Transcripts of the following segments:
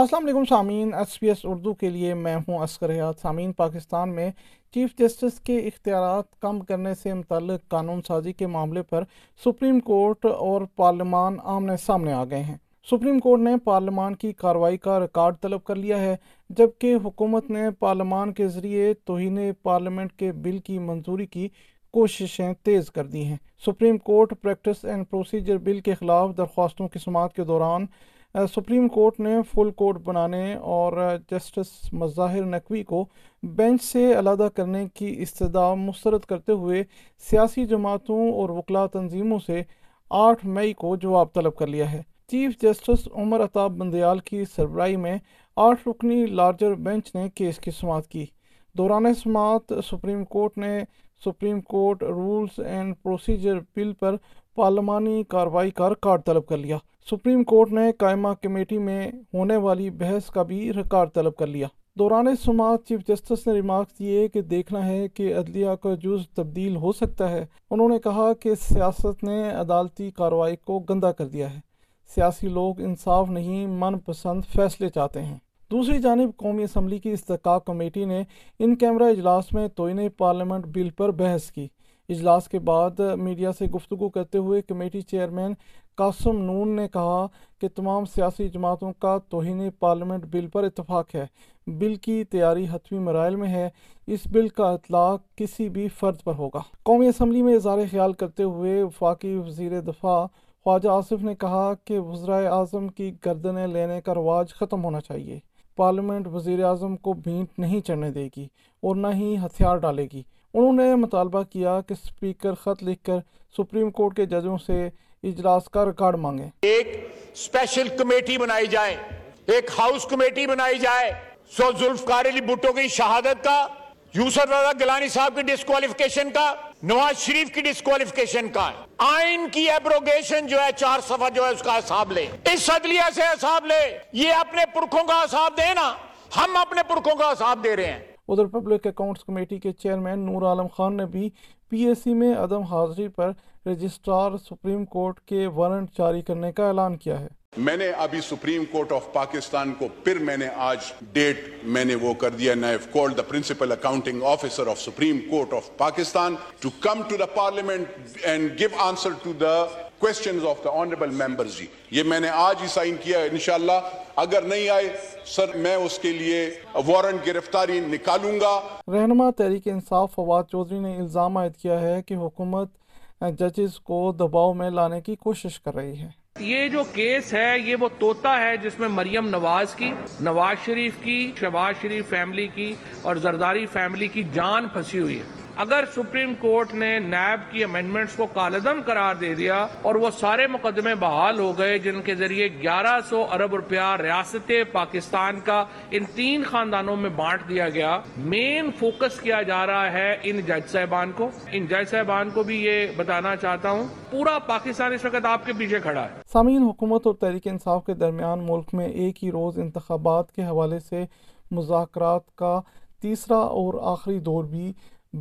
السلام علیکم سامعین، ایس پی ایس اردو کے لیے میں ہوں عسکر حیات۔ سامعین، پاکستان میں چیف جسٹس کے اختیارات کم کرنے سے متعلق قانون سازی کے معاملے پر سپریم کورٹ اور پارلیمان آمنے سامنے آ گئے ہیں۔ سپریم کورٹ نے پارلیمان کی کارروائی کا ریکارڈ طلب کر لیا ہے، جبکہ حکومت نے پارلیمان کے ذریعے توہین پارلیمنٹ کے بل کی منظوری کی کوششیں تیز کر دی ہیں۔ Supreme court practice and procedure bill کے خلاف درخواستوں کی سماعت کے دوران سپریم کورٹ نے فل کورٹ بنانے اور جسٹس مظاہر نقوی کو بینچ سے علیحدہ کرنے کی استدعا مسترد کرتے ہوئے سیاسی جماعتوں اور وکلا تنظیموں سے 8 مئی کو جواب طلب کر لیا ہے۔ چیف جسٹس عمر اطاب بندیال کی سربراہی میں 8 رکنی لارجر بینچ نے کیس کی سماعت کی۔ دوران سماعت سپریم کورٹ نے supreme court rules and procedure bill پر پارلمانی کارروائی کا ریکارڈ طلب کر لیا۔ سپریم کورٹ نے قائمہ کمیٹی میں ہونے والی بحث کا بھی ریکارڈ طلب کر لیا۔ دوران سماعت چیف جسٹس نے ریمارکس دیے کہ دیکھنا ہے کہ عدلیہ کا جز تبدیل ہو سکتا ہے۔ انہوں نے کہا کہ سیاست نے عدالتی کارروائی کو گندہ کر دیا ہے، سیاسی لوگ انصاف نہیں، من پسند فیصلے چاہتے ہیں۔ دوسری جانب قومی اسمبلی کی استحقاق کمیٹی نے ان کیمرہ اجلاس میں توہین پارلیمنٹ بل پر بحث کی۔ اجلاس کے بعد میڈیا سے گفتگو کرتے ہوئے کمیٹی چیئرمین قاسم نون نے کہا کہ تمام سیاسی جماعتوں کا توہین پارلیمنٹ بل پر اتفاق ہے، بل کی تیاری حتمی مراحل میں ہے، اس بل کا اطلاق کسی بھی فرد پر ہوگا۔ قومی اسمبلی میں اظہار خیال کرتے ہوئے وفاقی وزیر دفاع خواجہ آصف نے کہا کہ وزرائے اعظم کی گردنیں لینے کا رواج ختم ہونا چاہیے، پارلیمنٹ وزیر اعظم کو بھینٹ نہیں چڑھنے دے گی اور نہ ہی ہتھیار ڈالے گی۔ انہوں نے مطالبہ کیا کہ اسپیکر خط لکھ کر سپریم کورٹ کے ججوں سے اجلاس کا ریکارڈ مانگیں، ایک اسپیشل کمیٹی بنائی جائے، ایک ہاؤس کمیٹی بنائی جائے، سو ذوالفقار علی بھٹو کی شہادت کا، یوسف رضا گیلانی صاحب کی ڈسکوالیفکیشن کا، نواز شریف کی ڈسکوالیفکیشن کا، آئین کی ایبروگیشن جو ہے 4 صفحہ جو ہے اس کا حساب لے، اس عدلیہ سے حساب لے، یہ اپنے پرکھوں کا حساب دے نا، ہم اپنے پرکھوں کا حساب دے رہے ہیں۔ ادھر پبلک اکاؤنٹس کمیٹی کے چیئرمین نور عالم خان نے بھی پی ایس سی میں عدم حاضری پر رجسٹرار سپریم کورٹ کے وارنٹ جاری کرنے کا اعلان کیا ہے۔ میں نے ابھی سپریم کورٹ آف پاکستان کو پھر میں نے آج ڈیٹ میں نے وہ کر دیا، نائی have called the principal accounting officer of supreme court of Pakistan to come to the parliament and give answer to the questions of the honourable members. جی یہ میں نے آج ہی سائن کیا ہے، انشاءاللہ اگر نہیں آئے سر میں اس کے لیے وارنٹ گرفتاری نکالوں گا۔ رہنما تحریک انصاف فواد چوہدری نے الزام عائد کیا ہے کہ حکومت ججز کو دباؤ میں لانے کی کوشش کر رہی ہے۔ یہ جو کیس ہے یہ وہ طوطا ہے جس میں مریم نواز کی، نواز شریف کی، شہباز شریف فیملی کی اور زرداری فیملی کی جان پھنسی ہوئی ہے۔ اگر سپریم کورٹ نے نیب کی امینڈمنٹس کو کالعدم قرار دے دیا اور وہ سارے مقدمے بحال ہو گئے جن کے ذریعے 1100 ارب روپیہ ریاست پاکستان کا ان 3 خاندانوں میں بانٹ دیا گیا، مین فوکس کیا جا رہا ہے ان جج صاحبان کو۔ ان جج صاحبان کو بھی یہ بتانا چاہتا ہوں پورا پاکستان اس وقت آپ کے پیچھے کھڑا ہے۔ سامعین، حکومت اور تحریک انصاف کے درمیان ملک میں ایک ہی روز انتخابات کے حوالے سے مذاکرات کا تیسرا اور آخری دور بھی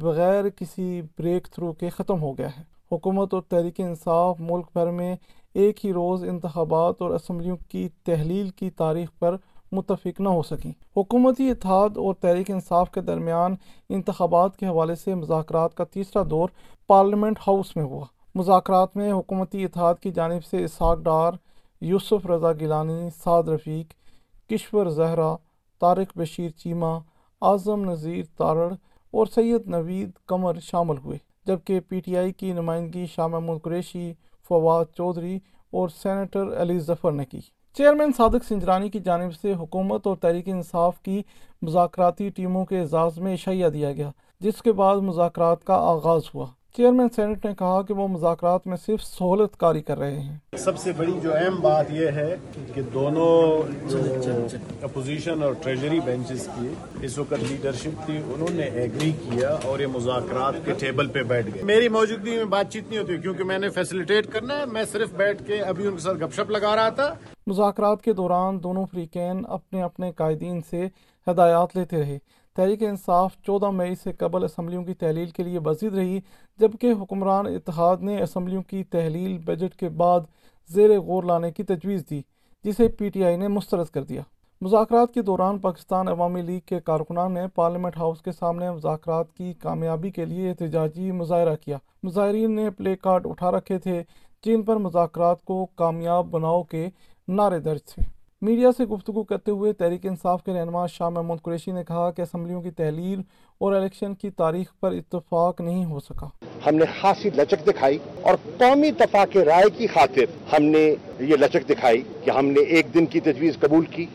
بغیر کسی بریک تھرو کے ختم ہو گیا ہے۔ حکومت اور تحریک انصاف ملک بھر میں ایک ہی روز انتخابات اور اسمبلیوں کی تحلیل کی تاریخ پر متفق نہ ہو سکیں۔ حکومتی اتحاد اور تحریک انصاف کے درمیان انتخابات کے حوالے سے مذاکرات کا تیسرا دور پارلیمنٹ ہاؤس میں ہوا۔ مذاکرات میں حکومتی اتحاد کی جانب سے اسحاق ڈار، یوسف رضا گیلانی، سعد رفیق، کشور زہرا، طارق بشیر چیمہ، اعظم نذیر تارڑ اور سید نوید قمر شامل ہوئے، جبکہ پی ٹی آئی کی نمائندگی شاہ محمود قریشی، فواد چوہدری اور سینیٹر علی ظفر نے کی۔ چیئرمین صادق سنجرانی کی جانب سے حکومت اور تحریک انصاف کی مذاکراتی ٹیموں کے اعزاز میں عشائیہ دیا گیا، جس کے بعد مذاکرات کا آغاز ہوا۔ چیئرمین سینٹ نے کہا کہ وہ مذاکرات میں صرف سہولت کاری کر رہے ہیں۔ سب سے بڑی جو اہم بات یہ ہے کہ دونوں اپوزیشن اور ٹریجری بینچز کی اس وقت لیڈرشپ تھی، انہوں نے ایگری کیا اور یہ مذاکرات کے ٹیبل پہ بیٹھ گئے۔ میری موجودگی میں بات چیت نہیں ہوتی کیونکہ میں نے فیسلیٹیٹ کرنا ہے، میں صرف بیٹھ کے ابھی ان کے ساتھ گپ شپ لگا رہا تھا۔ مذاکرات کے دوران دونوں فریقین اپنے اپنے قائدین سے ہدایات لیتے رہے۔ تحریک انصاف 14 مئی سے قبل اسمبلیوں کی تحلیل کے لیے بازید رہی، جبکہ حکمران اتحاد نے اسمبلیوں کی تحلیل بجٹ کے بعد زیر غور لانے کی تجویز دی، جسے پی ٹی آئی نے مسترد کر دیا۔ مذاکرات کے دوران پاکستان عوامی لیگ کے کارکنان نے پارلیمنٹ ہاؤس کے سامنے مذاکرات کی کامیابی کے لیے احتجاجی مظاہرہ کیا۔ مظاہرین نے پلے کارڈ اٹھا رکھے تھے جن پر مذاکرات کو کامیاب بناؤ کے نعرے درج تھے۔ میڈیا سے گفتگو کرتے ہوئے تحریک انصاف کے رہنما شاہ محمود قریشی نے کہا کہ اسمبلیوں کی تحلیل اور الیکشن کی تاریخ پر اتفاق نہیں ہو سکا۔ ہم نے خاصی لچک دکھائی اور قومی اتفاق رائے کی خاطر ہم نے یہ لچک دکھائی کہ ہم نے ایک دن کی تجویز قبول کی۔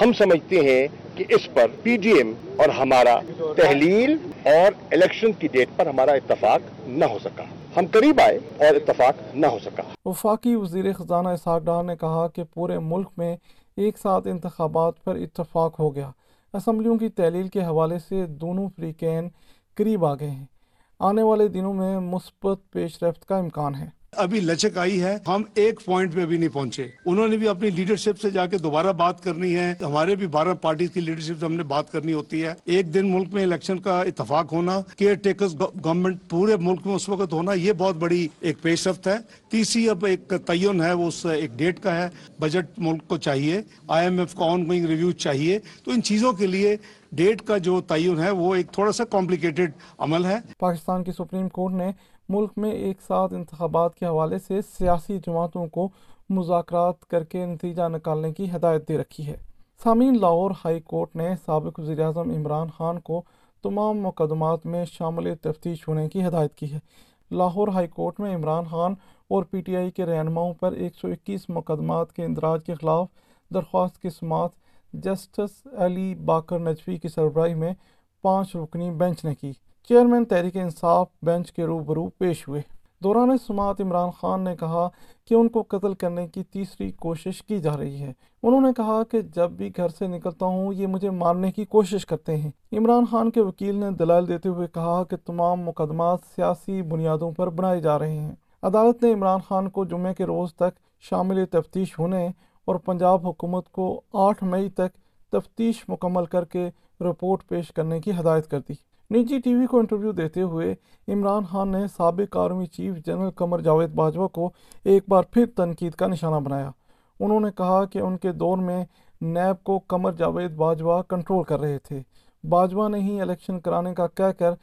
ہم سمجھتے ہیں کہ اس پر پی ڈی ایم اور ہمارا تحلیل اور الیکشن کی ڈیٹ پر ہمارا اتفاق نہ ہو سکا۔ ہم قریب آئے اور اتفاق نہ ہو سکا۔ وفاقی وزیر خزانہ اسحاق ڈار نے کہا کہ پورے ملک میں ایک ساتھ انتخابات پر اتفاق ہو گیا۔ اسمبلیوں کی تحلیل کے حوالے سے دونوں فریقین قریب آ گئے ہیں، آنے والے دنوں میں مثبت پیش رفت کا امکان ہے۔ ابھی لچک آئی ہے، ہم ایک پوائنٹ پہ بھی نہیں پہنچے۔ انہوں نے بھی اپنی لیڈرشپ سے جا کے دوبارہ بات کرنی ہے، ہمارے بھی 12 پارٹیز کی لیڈرشپ سے ہم نے بات کرنی ہوتی ہے۔ ایک دن ملک میں الیکشن کا اتفاق ہونا، کیئر ٹیکرز گورنمنٹ پورے ملک میں اس وقت ہونا، یہ بہت بڑی ایک پیش رفت ہے۔ تیسری اب ایک تعین ہے، وہ اس ایک ڈیٹ کا ہے۔ بجٹ ملک کو چاہیے، آئی ایم ایف کا آن گوئنگ ریویو چاہیے، تو ان چیزوں کے لیے ڈیٹ کا جو تعین ہے وہ ایک تھوڑا سا کمپلیکیٹڈ عمل ہے۔ پاکستان کی سپریم کورٹ نے ملک میں ایک ساتھ انتخابات کے حوالے سے سیاسی جماعتوں کو مذاکرات کر کے نتیجہ نکالنے کی ہدایت دے رکھی ہے۔ سامعین، لاہور ہائی کورٹ نے سابق وزیراعظم عمران خان کو تمام مقدمات میں شامل تفتیش ہونے کی ہدایت کی ہے۔ لاہور ہائی کورٹ میں عمران خان اور پی ٹی آئی کے رہنماؤں پر 121 مقدمات کے اندراج کے خلاف درخواست کی سماعت جسٹس علی باکر نجفی کی سربراہی میں 5 رکنی بینچ نے کی۔ چیئرمین تحریک انصاف بینچ کے روبرو پیش ہوئے۔ دوران سماعت عمران خان نے کہا کہ ان کو قتل کرنے کی تیسری کوشش کی جا رہی ہے۔ انہوں نے کہا کہ جب بھی گھر سے نکلتا ہوں یہ مجھے مارنے کی کوشش کرتے ہیں۔ عمران خان کے وکیل نے دلائل دیتے ہوئے کہا کہ تمام مقدمات سیاسی بنیادوں پر بنائے جا رہے ہیں۔ عدالت نے عمران خان کو جمعے کے روز تک شامل تفتیش ہونے اور پنجاب حکومت کو 8 مئی تک تفتیش مکمل کر کے رپورٹ پیش کرنے کی ہدایت کر دی۔ نجی ٹی وی کو انٹرویو دیتے ہوئے عمران خان نے سابق army chief general Qamar Javed Bajwa کو ایک بار پھر تنقید کا نشانہ بنایا۔ انہوں نے کہا کہ ان کے دور میں نیب کو قمر جاوید باجوا کنٹرول کر رہے تھے۔ باجوا نے ہی الیکشن کرانے کا کہہ کر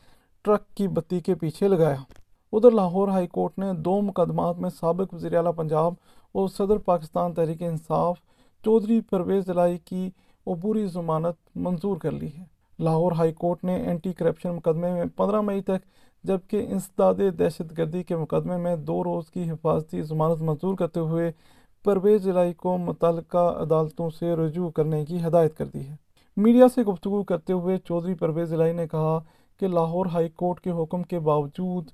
ٹرک کی بتی کے پیچھے لگایا۔ ادھر لاہور ہائی کورٹ نے 2 مقدمات میں سابق وزیر اعلیٰ پنجاب اور صدر پاکستان تحریک انصاف چوہدری پرویز الہی کی عبوری ضمانت منظور کر لی ہے۔ لاہور ہائی کورٹ نے انٹی کرپشن مقدمے میں 15 مئی تک جبکہ انسداد دہشت گردی کے مقدمے میں 2 روز کی حفاظتی ضمانت منظور کرتے ہوئے پرویز الہی کو متعلقہ عدالتوں سے رجوع کرنے کی ہدایت کر دی ہے۔ میڈیا سے گفتگو کرتے ہوئے چوہدری پرویز الہی نے کہا کہ لاہور ہائی کورٹ کے حکم کے باوجود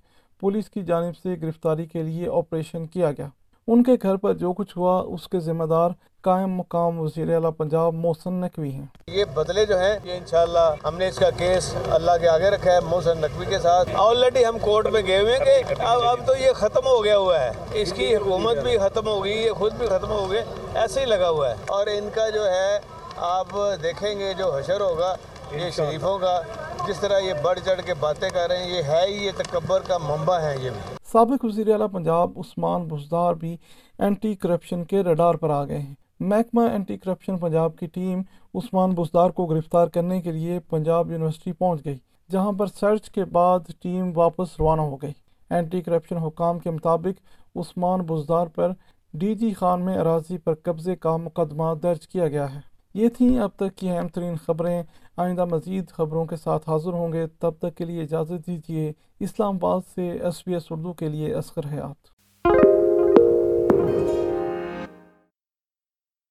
پولیس کی جانب سے گرفتاری کے لیے آپریشن کیا گیا۔ ان کے گھر پر جو کچھ ہوا اس کے ذمہ دار قائم مقام وزیر اعلیٰ پنجاب محسن نقوی ہیں۔ یہ بدلے جو ہیں یہ انشاءاللہ ہم نے اس کا کیس اللہ کے آگے رکھا ہے محسن نقوی کے ساتھ۔ آلریڈی ہم کورٹ میں گئے ہوئے ہیں کہ اب تو یہ ختم ہو گیا ہوا ہے، اس کی حکومت بھی ختم ہو گئی، یہ خود بھی ختم ہو گئے، ایسے ہی لگا ہوا ہے۔ اور ان کا جو ہے آپ دیکھیں گے جو حشر ہوگا یہ شریفوں کا، جس طرح یہ بڑھ چڑھ کے باتیں کر رہے ہیں، یہ ہے ہی یہ تکبر کا منبع ہے۔ یہ بھی سابق وزیر اعلیٰ پنجاب عثمان بزدار بھی اینٹی کرپشن کے رڈار پر آ گئے ہیں۔ محکمہ اینٹی کرپشن پنجاب کی ٹیم عثمان بزدار کو گرفتار کرنے کے لیے پنجاب یونیورسٹی پہنچ گئی، جہاں پر سرچ کے بعد ٹیم واپس روانہ ہو گئی۔ اینٹی کرپشن حکام کے مطابق عثمان بزدار پر ڈی جی خان میں اراضی پر قبضے کا مقدمہ درج کیا گیا ہے۔ یہ تھیں اب تک کی اہم ترین خبریں۔ آئندہ مزید خبروں کے ساتھ حاضر ہوں گے، تب تک کے لیے اجازت دیجیے۔ اسلام آباد سے SBS اردو کے لیے اسخر حیات۔